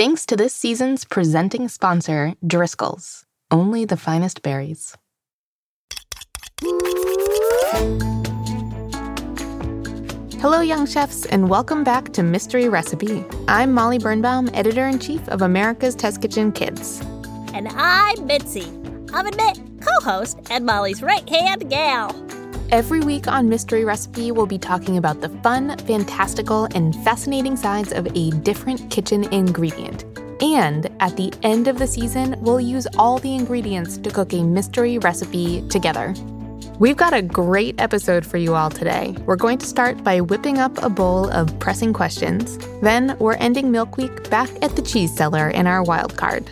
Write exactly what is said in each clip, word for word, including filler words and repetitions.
Thanks to this season's presenting sponsor, Driscoll's. Only the finest berries. Hello, young chefs, and welcome back to Mystery Recipe. I'm Molly Birnbaum, editor-in-chief of America's Test Kitchen Kids. And I'm Mitzi. I'm a Mitt, co-host, and Molly's right-hand gal. Every week on Mystery Recipe, we'll be talking about the fun, fantastical, and fascinating sides of a different kitchen ingredient. And at the end of the season, we'll use all the ingredients to cook a mystery recipe together. We've got a great episode for you all today. We're going to start by whipping up a bowl of pressing questions. Then we're ending Milk Week back at the Cheese Cellar in our wild card.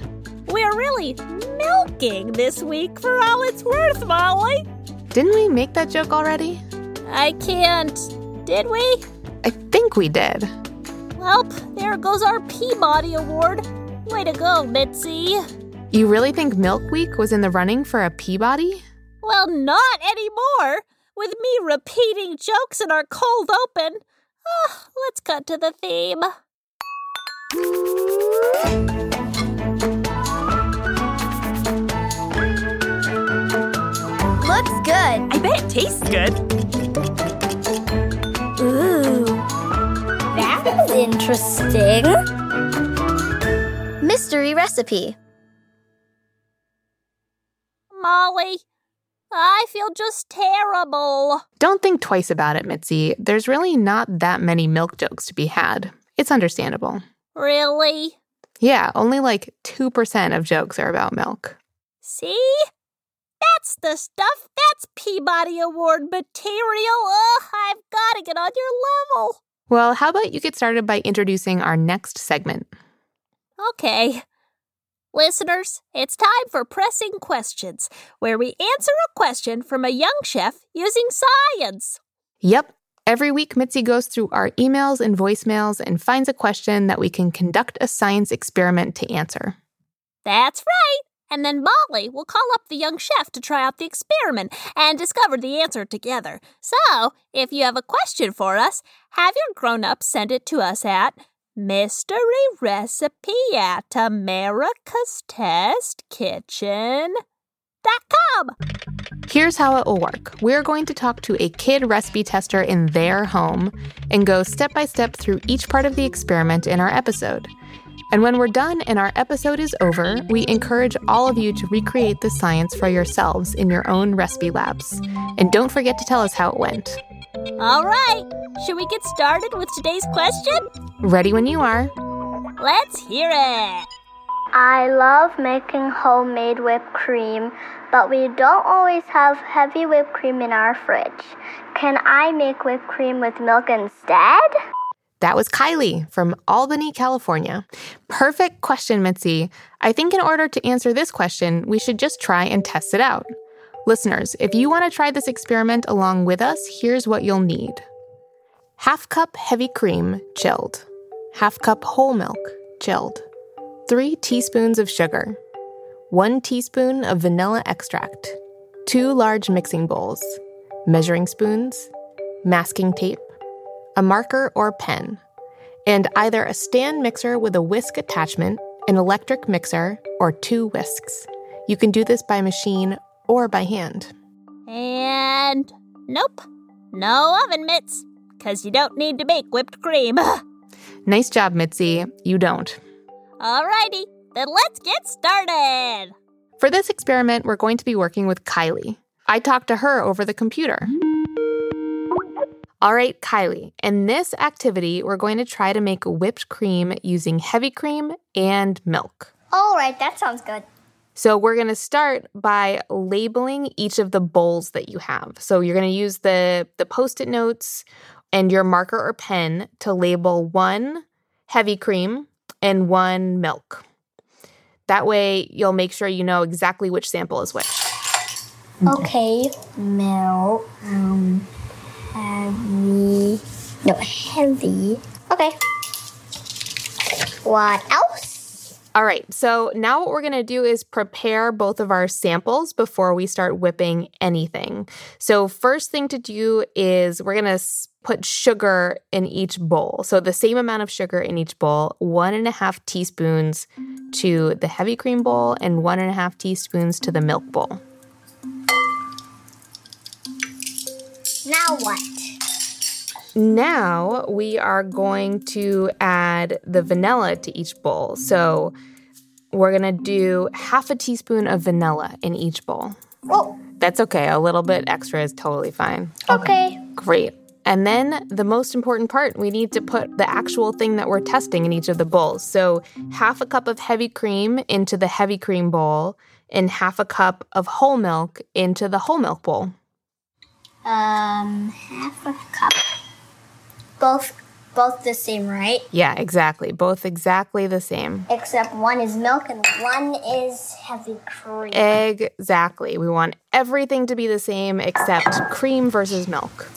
We're really milking this week for all it's worth, Molly. Didn't we make that joke already? I can't. Did we? I think we did. Well, there goes our Peabody Award. Way to go, Mitzi. You really think Milk Week was in the running for a Peabody? Well, not anymore. With me repeating jokes in our cold open. Oh, let's cut to the theme. Looks good. I bet it tastes good. Ooh, that's interesting. Mystery Recipe. Molly, I feel just terrible. Don't think twice about it, Mitzi. There's really not that many milk jokes to be had. It's understandable. Really? Yeah, only like two percent of jokes are about milk. See? That's the stuff. That's Peabody Award material. Ugh, I've got to get on your level. Well, how about you get started by introducing our next segment? Okay. Listeners, it's time for Pressing Questions, where we answer a question from a young chef using science. Yep. Every week, Mitzi goes through our emails and voicemails and finds a question that we can conduct a science experiment to answer. That's right. And then Molly will call up the young chef to try out the experiment and discover the answer together. So, if you have a question for us, have your grown-up send it to us at Mystery Recipe at America's Test Kitchen dot com. Here's how it will work. We're going to talk to a kid recipe tester in their home and go step by step through each part of the experiment in our episode. And when we're done and our episode is over, we encourage all of you to recreate the science for yourselves in your own recipe labs. And don't forget to tell us how it went. All right, should we get started with today's question? Ready when you are. Let's hear it. I love making homemade whipped cream, but we don't always have heavy whipped cream in our fridge. Can I make whipped cream with milk instead? That was Kylie from Albany, California. Perfect question, Mitzi. I think in order to answer this question, we should just try and test it out. Listeners, if you want to try this experiment along with us, here's what you'll need. Half cup heavy cream, chilled. Half cup whole milk, chilled. Three teaspoons of sugar. One teaspoon of vanilla extract. Two large mixing bowls. Measuring spoons. Masking tape. A marker or pen. And either a stand mixer with a whisk attachment, an electric mixer, or two whisks. You can do this by machine or by hand. And nope, no oven mitts, because you don't need to make whipped cream. Nice job, Mitzi. You don't. Alrighty, then let's get started. For this experiment, we're going to be working with Kylie. I talked to her over the computer. All right, Kylie, in this activity, we're going to try to make whipped cream using heavy cream and milk. All right, that sounds good. So we're going to start by labeling each of the bowls that you have. So you're going to use the, the Post-it notes and your marker or pen to label one heavy cream and one milk. That way, you'll make sure you know exactly which sample is which. Okay, milk, um, heavy, no, heavy. Okay. What else? All right, so now what we're going to do is prepare both of our samples before we start whipping anything. So first thing to do is we're going to put sugar in each bowl. So the same amount of sugar in each bowl, one and a half teaspoons to the heavy cream bowl and one and a half teaspoons to the milk bowl. Now what? Now we are going to add the vanilla to each bowl. So we're going to do half a teaspoon of vanilla in each bowl. Oh. That's okay. A little bit extra is totally fine. Okay. Okay. Great. And then the most important part, we need to put the actual thing that we're testing in each of the bowls. So half a cup of heavy cream into the heavy cream bowl and half a cup of whole milk into the whole milk bowl. Um, half a cup. Both both the same, right? Yeah, exactly. Both exactly the same. Except one is milk and one is heavy cream. Exactly. We want everything to be the same except cream versus milk.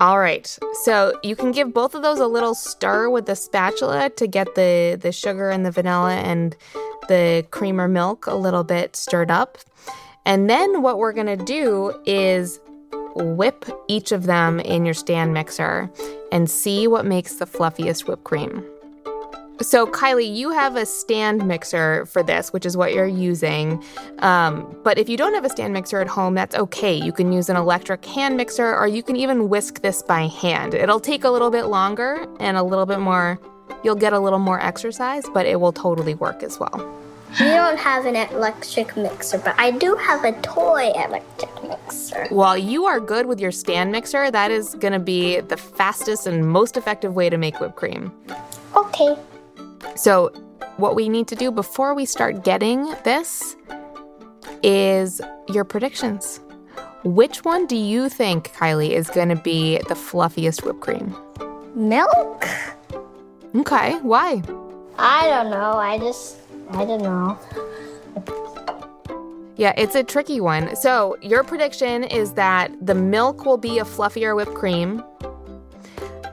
All right. So you can give both of those a little stir with the spatula to get the, the sugar and the vanilla and the cream or milk a little bit stirred up. And then what we're going to do is whip each of them in your stand mixer and see what makes the fluffiest whipped cream. So, Kylie, you have a stand mixer for this, which is what you're using. Um, but if you don't have a stand mixer at home, that's okay. You can use an electric hand mixer, or you can even whisk this by hand. It'll take a little bit longer and a little bit more. You'll get a little more exercise, but it will totally work as well. We don't have an electric mixer, but I do have a toy electric mixer. While you are good with your stand mixer, that is going to be the fastest and most effective way to make whipped cream. Okay. So what we need to do before we start getting this is your predictions. Which one do you think, Kylie, is going to be the fluffiest whipped cream? Milk? Okay, why? I don't know. I just... I don't know. Yeah, it's a tricky one. So your prediction is that the milk will be a fluffier whipped cream.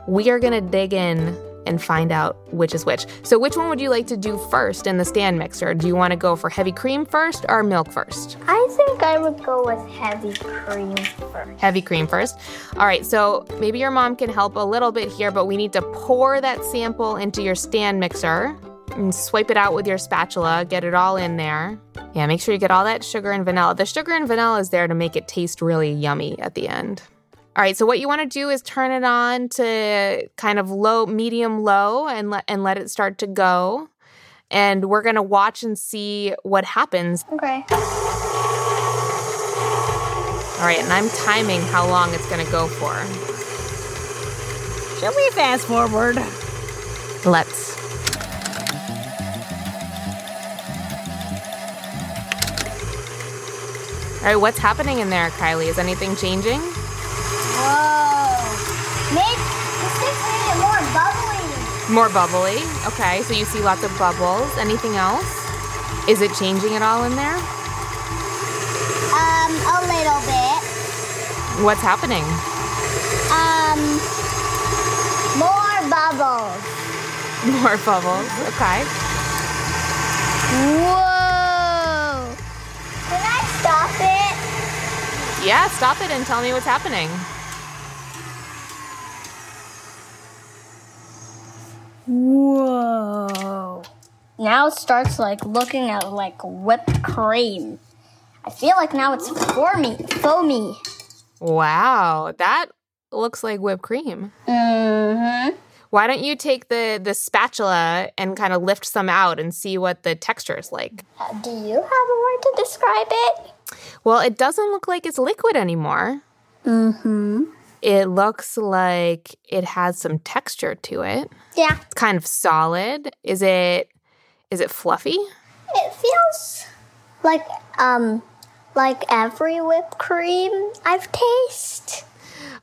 We are going to dig in and find out which is which. So which one would you like to do first in the stand mixer? Do you want to go for heavy cream first or milk first? I think I would go with heavy cream first. Heavy cream first. All right, so maybe your mom can help a little bit here, but we need to pour that sample into your stand mixer. And swipe it out with your spatula. Get it all in there. Yeah, make sure you get all that sugar and vanilla. The sugar and vanilla is there to make it taste really yummy at the end. All right, so what you want to do is turn it on to kind of low, medium low, and let and let it start to go. And we're gonna watch and see what happens. Okay. All right, and I'm timing how long it's gonna go for. Should we fast forward? Let's. All right, what's happening in there, Kylie? Is anything changing? Whoa. Make, this thing's made it more bubbly. More bubbly. Okay, so you see lots of bubbles. Anything else? Is it changing at all in there? Um, a little bit. What's happening? Um, more bubbles. More bubbles. Okay. Whoa. Stop it. Yeah, stop it and tell me what's happening. Whoa. Now it starts like looking at like whipped cream. I feel like now it's foamy. foamy. Wow, that looks like whipped cream. Mm-hmm. Why don't you take the, the spatula and kind of lift some out and see what the texture is like? Uh, do you have a word to describe it? Well, it doesn't look like it's liquid anymore. Mm-hmm. It looks like it has some texture to it. Yeah. It's kind of solid. Is it is it fluffy? It feels like um like every whipped cream I've tasted.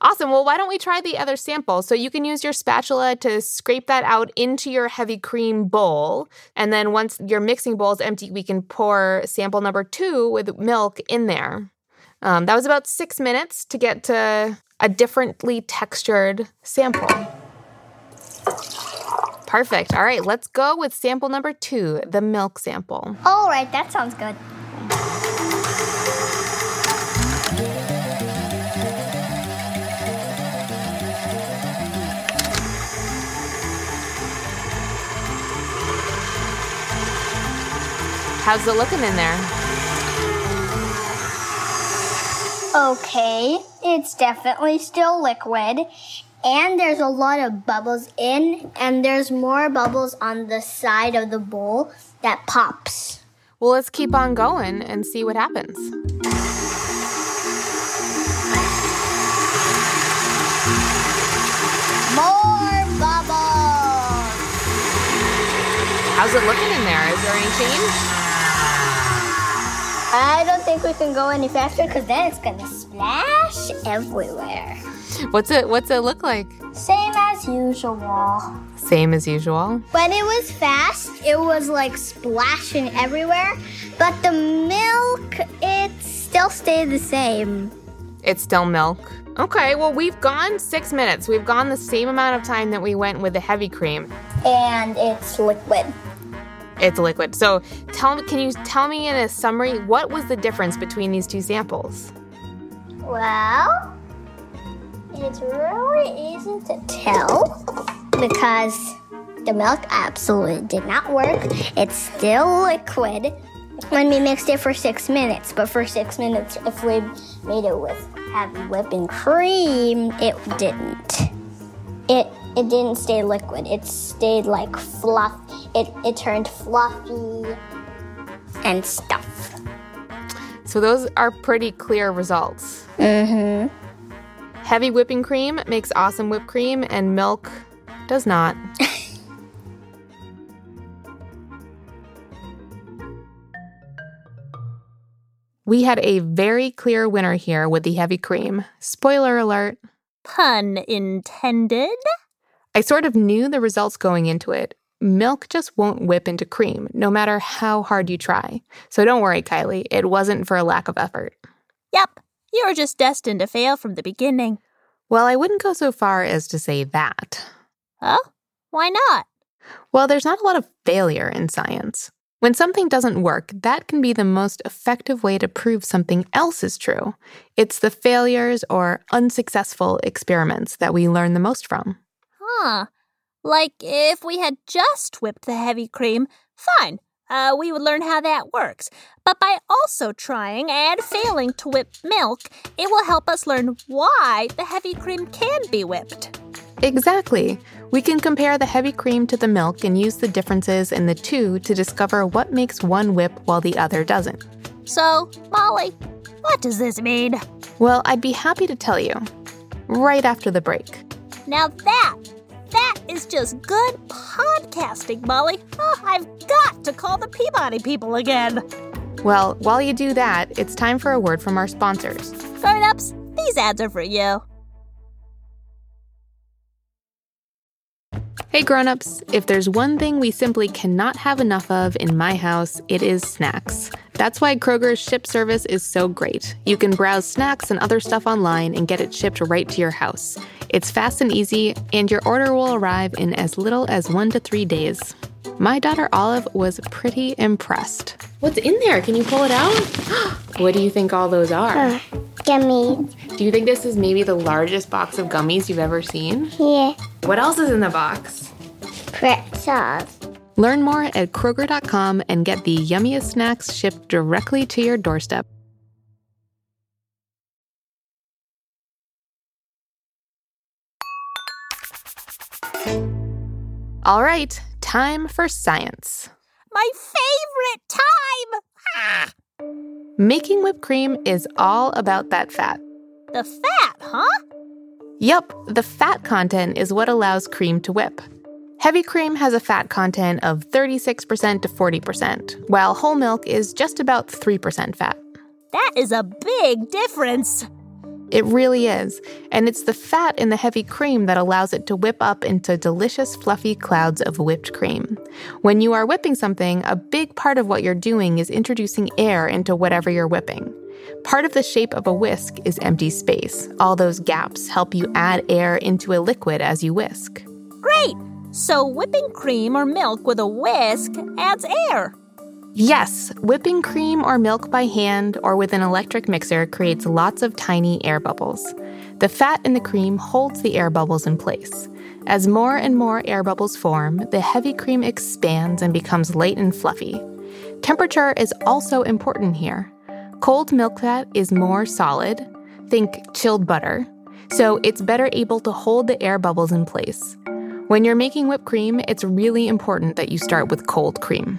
Awesome. Well, why don't we try the other sample? So you can use your spatula to scrape that out into your heavy cream bowl. And then once your mixing bowl is empty, we can pour sample number two with milk in there. Um, that was about six minutes to get to a differently textured sample. Perfect. All right, let's go with sample number two, the milk sample. All right, that sounds good. How's it looking in there? Okay, it's definitely still liquid, and there's a lot of bubbles in, and there's more bubbles on the side of the bowl that pops. Well, let's keep on going and see what happens. More bubbles! How's it looking in there? Is there any change? I don't think we can go any faster because then it's going to splash everywhere. What's it, what's it look like? Same as usual. Same as usual? When it was fast, it was like splashing everywhere. But the milk, it still stayed the same. It's still milk. Okay, well, we've gone six minutes. We've gone the same amount of time that we went with the heavy cream. And it's liquid. It's liquid. So tell can you tell me in a summary, what was the difference between these two samples? Well, it's really easy to tell because the milk absolutely did not work. It's still liquid when we mixed it for six minutes. But for six minutes, if we made it with heavy whipping cream, it didn't. It It didn't stay liquid. It stayed like fluff. It it turned fluffy and stuff. So those are pretty clear results. Mm-hmm. Heavy whipping cream makes awesome whipped cream, and milk does not. We had a very clear winner here with the heavy cream. Spoiler alert. Pun intended. I sort of knew the results going into it. Milk just won't whip into cream, no matter how hard you try. So don't worry, Kylie. It wasn't for a lack of effort. Yep. You were just destined to fail from the beginning. Well, I wouldn't go so far as to say that. Huh? Why not? Well, there's not a lot of failure in science. When something doesn't work, that can be the most effective way to prove something else is true. It's the failures or unsuccessful experiments that we learn the most from. Huh. Like, if we had just whipped the heavy cream, fine, uh, we would learn how that works. But by also trying and failing to whip milk, it will help us learn why the heavy cream can be whipped. Exactly. We can compare the heavy cream to the milk and use the differences in the two to discover what makes one whip while the other doesn't. So, Molly, what does this mean? Well, I'd be happy to tell you right after the break. Now that That is just good podcasting, Molly. Oh, I've got to call the Peabody people again. Well, while you do that, it's time for a word from our sponsors. Grown-ups, these ads are for you. Hey, grown-ups. If there's one thing we simply cannot have enough of in my house, it is snacks. That's why Kroger's Ship service is so great. You can browse snacks and other stuff online and get it shipped right to your house. It's fast and easy, and your order will arrive in as little as one to three days. My daughter Olive was pretty impressed. What's in there? Can you pull it out? What do you think all those are? Uh, gummies. Do you think this is maybe the largest box of gummies you've ever seen? Yeah. What else is in the box? Pretzels. Learn more at Kroger dot com and get the yummiest snacks shipped directly to your doorstep. All right, time for science. My favorite time! Ah. Making whipped cream is all about that fat. The fat, huh? Yep, the fat content is what allows cream to whip. Heavy cream has a fat content of thirty-six percent to forty percent, while whole milk is just about three percent fat. That is a big difference. It really is, and it's the fat in the heavy cream that allows it to whip up into delicious, fluffy clouds of whipped cream. When you are whipping something, a big part of what you're doing is introducing air into whatever you're whipping. Part of the shape of a whisk is empty space. All those gaps help you add air into a liquid as you whisk. Great! So whipping cream or milk with a whisk adds air. Yes, whipping cream or milk by hand or with an electric mixer creates lots of tiny air bubbles. The fat in the cream holds the air bubbles in place. As more and more air bubbles form, the heavy cream expands and becomes light and fluffy. Temperature is also important here. Cold milk fat is more solid, think chilled butter, so it's better able to hold the air bubbles in place. When you're making whipped cream, it's really important that you start with cold cream.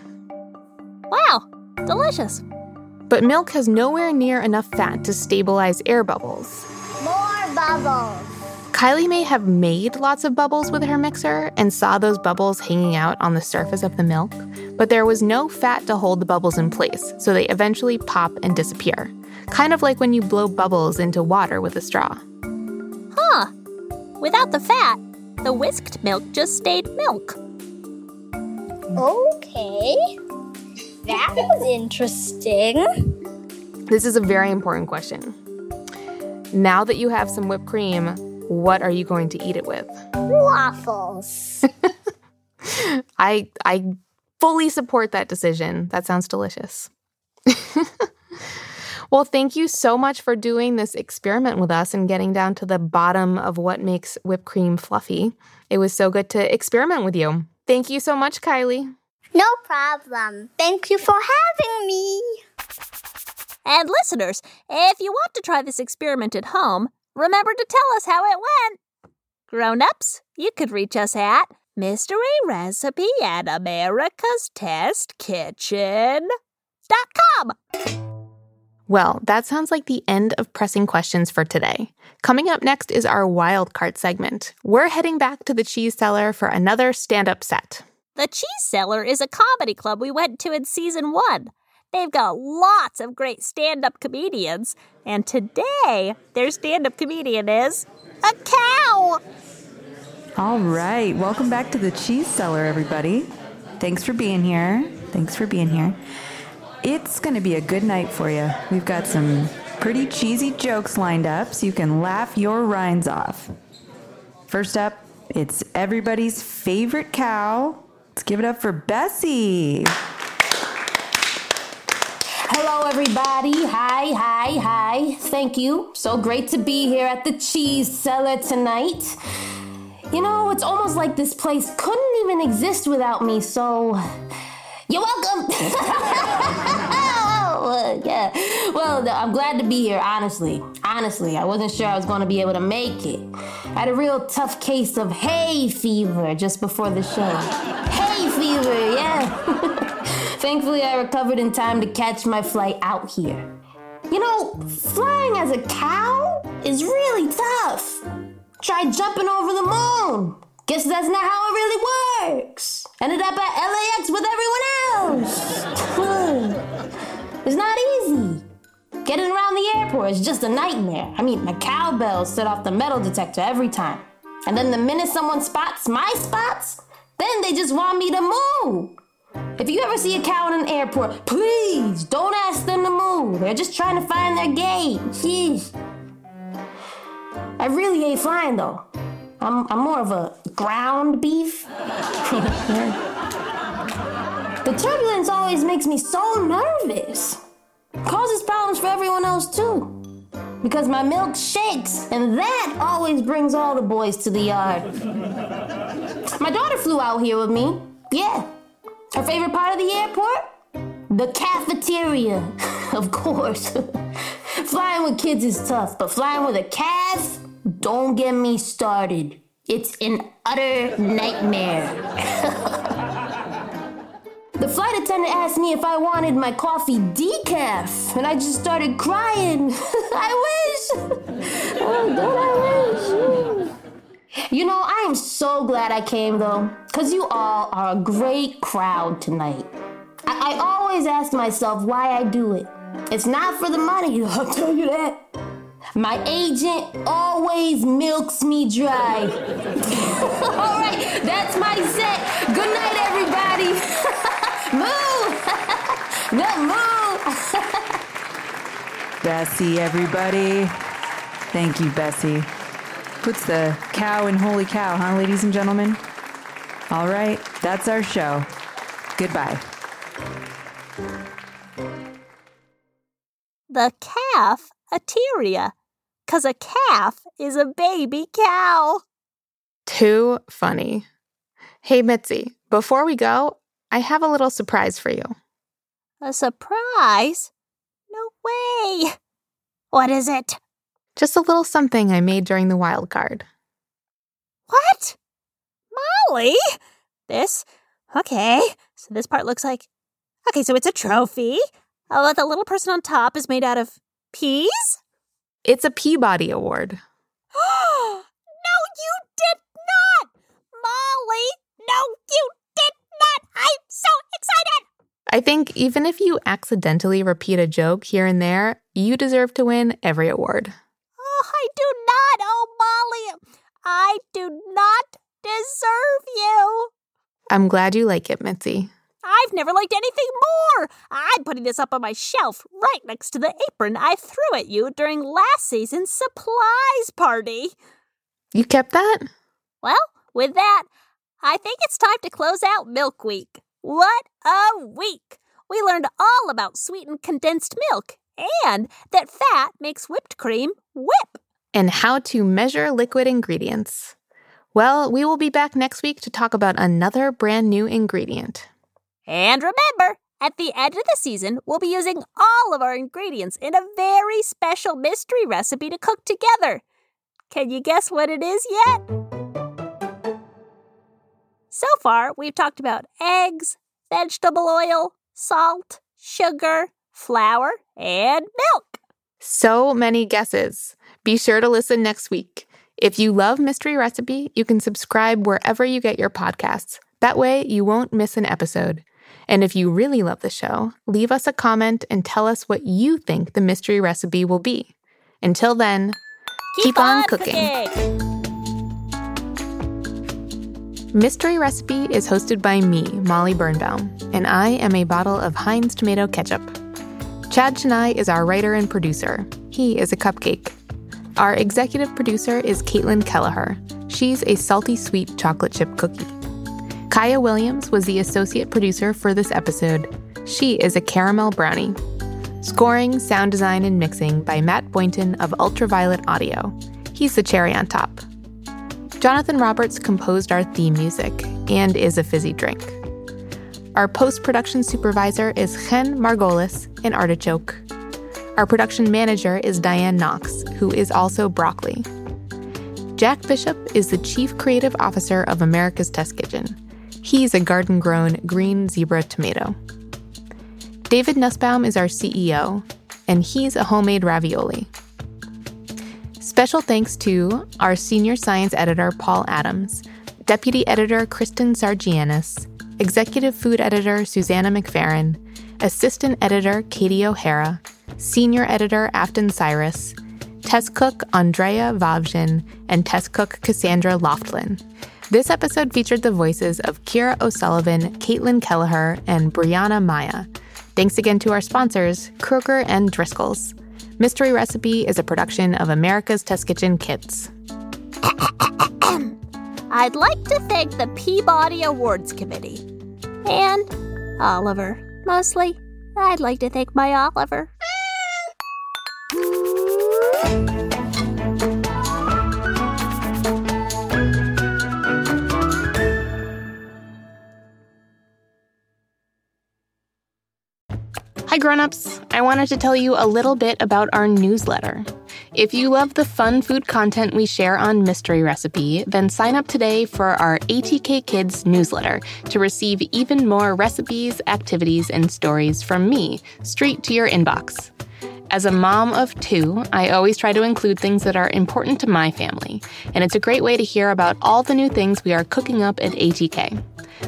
Wow, delicious. But milk has nowhere near enough fat to stabilize air bubbles. More bubbles. Kylie may have made lots of bubbles with her mixer and saw those bubbles hanging out on the surface of the milk, but there was no fat to hold the bubbles in place, so they eventually pop and disappear. Kind of like when you blow bubbles into water with a straw. Huh. Without the fat, the whisked milk just stayed milk. Okay. That was interesting. This is a very important question. Now that you have some whipped cream, what are you going to eat it with? Waffles. I I fully support that decision. That sounds delicious. Well, thank you so much for doing this experiment with us and getting down to the bottom of what makes whipped cream fluffy. It was so good to experiment with you. Thank you so much, Kylie. No problem. Thank you for having me. And listeners, if you want to try this experiment at home, remember to tell us how it went. Grown-ups, you could reach us at mystery recipe at americas test kitchen dot com. Well, that sounds like the end of pressing questions for today. Coming up next is our wild card segment. We're heading back to the Cheese Cellar for another stand-up set. The Cheese Cellar is a comedy club we went to in season one. They've got lots of great stand-up comedians. And today, their stand-up comedian is a cow. All right. Welcome back to the Cheese Cellar, everybody. Thanks for being here. Thanks for being here. It's going to be a good night for you. We've got some pretty cheesy jokes lined up so you can laugh your rinds off. First up, it's everybody's favorite cow. Let's give it up for Bessie. Hello, everybody. Hi, hi, hi. Thank you. So great to be here at the Cheese Cellar tonight. You know, it's almost like this place couldn't even exist without me, so you're welcome. Oh, yeah. Well, I'm glad to be here, honestly. Honestly, I wasn't sure I was going to be able to make it. I had a real tough case of hay fever just before the show. Hay fever, yeah. Thankfully, I recovered in time to catch my flight out here. You know, flying as a cow is really tough. Tried jumping over the moon. Guess that's not how it really works. Ended up at L A X with everyone else. It's not easy. Getting around the airport is just a nightmare. I mean, my cowbell set off the metal detector every time. And then the minute someone spots my spots, then they just want me to move. If you ever see a cow in an airport, please don't ask them to move. They're just trying to find their gate. Sheesh. I really hate flying, though. I'm, I'm more of a ground beef. The turbulence always makes me so nervous. Causes problems for everyone else, too. Because my milk shakes, and that always brings all the boys to the yard. My daughter flew out here with me. Yeah. Her favorite part of the airport? The cafeteria, of course. Flying with kids is tough, but flying with a calf? Don't get me started. It's an utter nightmare. The flight attendant asked me if I wanted my coffee decaf, and I just started crying. I wish! Oh, don't I wish? You know, I am so glad I came, though, because you all are a great crowd tonight. I-, I always ask myself why I do it. It's not for the money, I'll tell you that. My agent always milks me dry. All right, that's my set. Good night, everybody. Moo! Good moo! Bessie, everybody. Thank you, Bessie. Puts the cow in holy cow, huh, ladies and gentlemen? All right, that's our show. Goodbye. The calf Ateria, because a calf is a baby cow. Too funny. Hey, Mitzi, before we go, I have a little surprise for you. A surprise? No way. What is it? Just a little something I made during the wild card. What? Molly? This? Okay, so this part looks like... Okay, so it's a trophy. Uh, the little person on top is made out of peas? It's a Peabody Award. No, you did not! Molly, no, you did not! I'm so excited! I think even if you accidentally repeat a joke here and there, you deserve to win every award. Oh, I do not! Oh, Molly, I do not deserve you! I'm glad you like it, Mitzi. I've never liked anything more. I'm putting this up on my shelf right next to the apron I threw at you during last season's supplies party. You kept that? Well, with that, I think it's time to close out Milk Week. What a week! We learned all about sweetened condensed milk and that fat makes whipped cream whip. And how to measure liquid ingredients. Well, we will be back next week to talk about another brand new ingredient. And remember, at the end of the season, we'll be using all of our ingredients in a very special mystery recipe to cook together. Can you guess what it is yet? So far, we've talked about eggs, vegetable oil, salt, sugar, flour, and milk. So many guesses. Be sure to listen next week. If you love Mystery Recipe, you can subscribe wherever you get your podcasts. That way, you won't miss an episode. And if you really love the show, leave us a comment and tell us what you think the mystery recipe will be. Until then, keep, keep on, on cooking. cooking. Mystery Recipe is hosted by me, Molly Birnbaum, and I am a bottle of Heinz tomato ketchup. Chad Chennai is our writer and producer. He is a cupcake. Our executive producer is Caitlin Kelleher. She's a salty sweet chocolate chip cookie. Kaya Williams was the associate producer for this episode. She is a caramel brownie. Scoring, sound design, and mixing by Matt Boynton of Ultraviolet Audio. He's the cherry on top. Jonathan Roberts composed our theme music and is a fizzy drink. Our post-production supervisor is Chen Margolis, an artichoke. Our production manager is Diane Knox, who is also broccoli. Jack Bishop is the chief creative officer of America's Test Kitchen. He's a garden-grown green zebra tomato. David Nussbaum is our C E O, and he's a homemade ravioli. Special thanks to our senior science editor, Paul Adams, deputy editor, Kristen Sargianis, executive food editor, Susanna McFerrin, assistant editor, Katie O'Hara, senior editor, Afton Cyrus, test cook, Andrea Vavgin, and test cook, Cassandra Loftlin. This episode featured the voices of Kira O'Sullivan, Caitlin Kelleher, and Brianna Maya. Thanks again to our sponsors, Kroger and Driscoll's. Mystery Recipe is a production of America's Test Kitchen Kids. I'd like to thank the Peabody Awards Committee. And Oliver, mostly. I'd like to thank my Oliver. Hi, grown-ups. I wanted to tell you a little bit about our newsletter. If you love the fun food content we share on Mystery Recipe, then sign up today for our A T K Kids newsletter to receive even more recipes, activities, and stories from me, straight to your inbox. As a mom of two, I always try to include things that are important to my family, and it's a great way to hear about all the new things we are cooking up at A T K.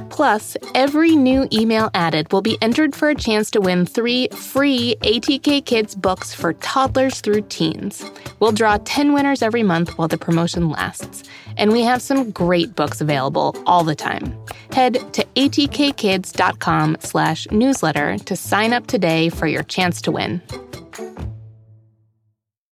Plus, every new email added will be entered for a chance to win three free A T K Kids books for toddlers through teens. We'll draw ten winners every month while the promotion lasts. And we have some great books available all the time. Head to a t k kids dot com slash newsletter to sign up today for your chance to win.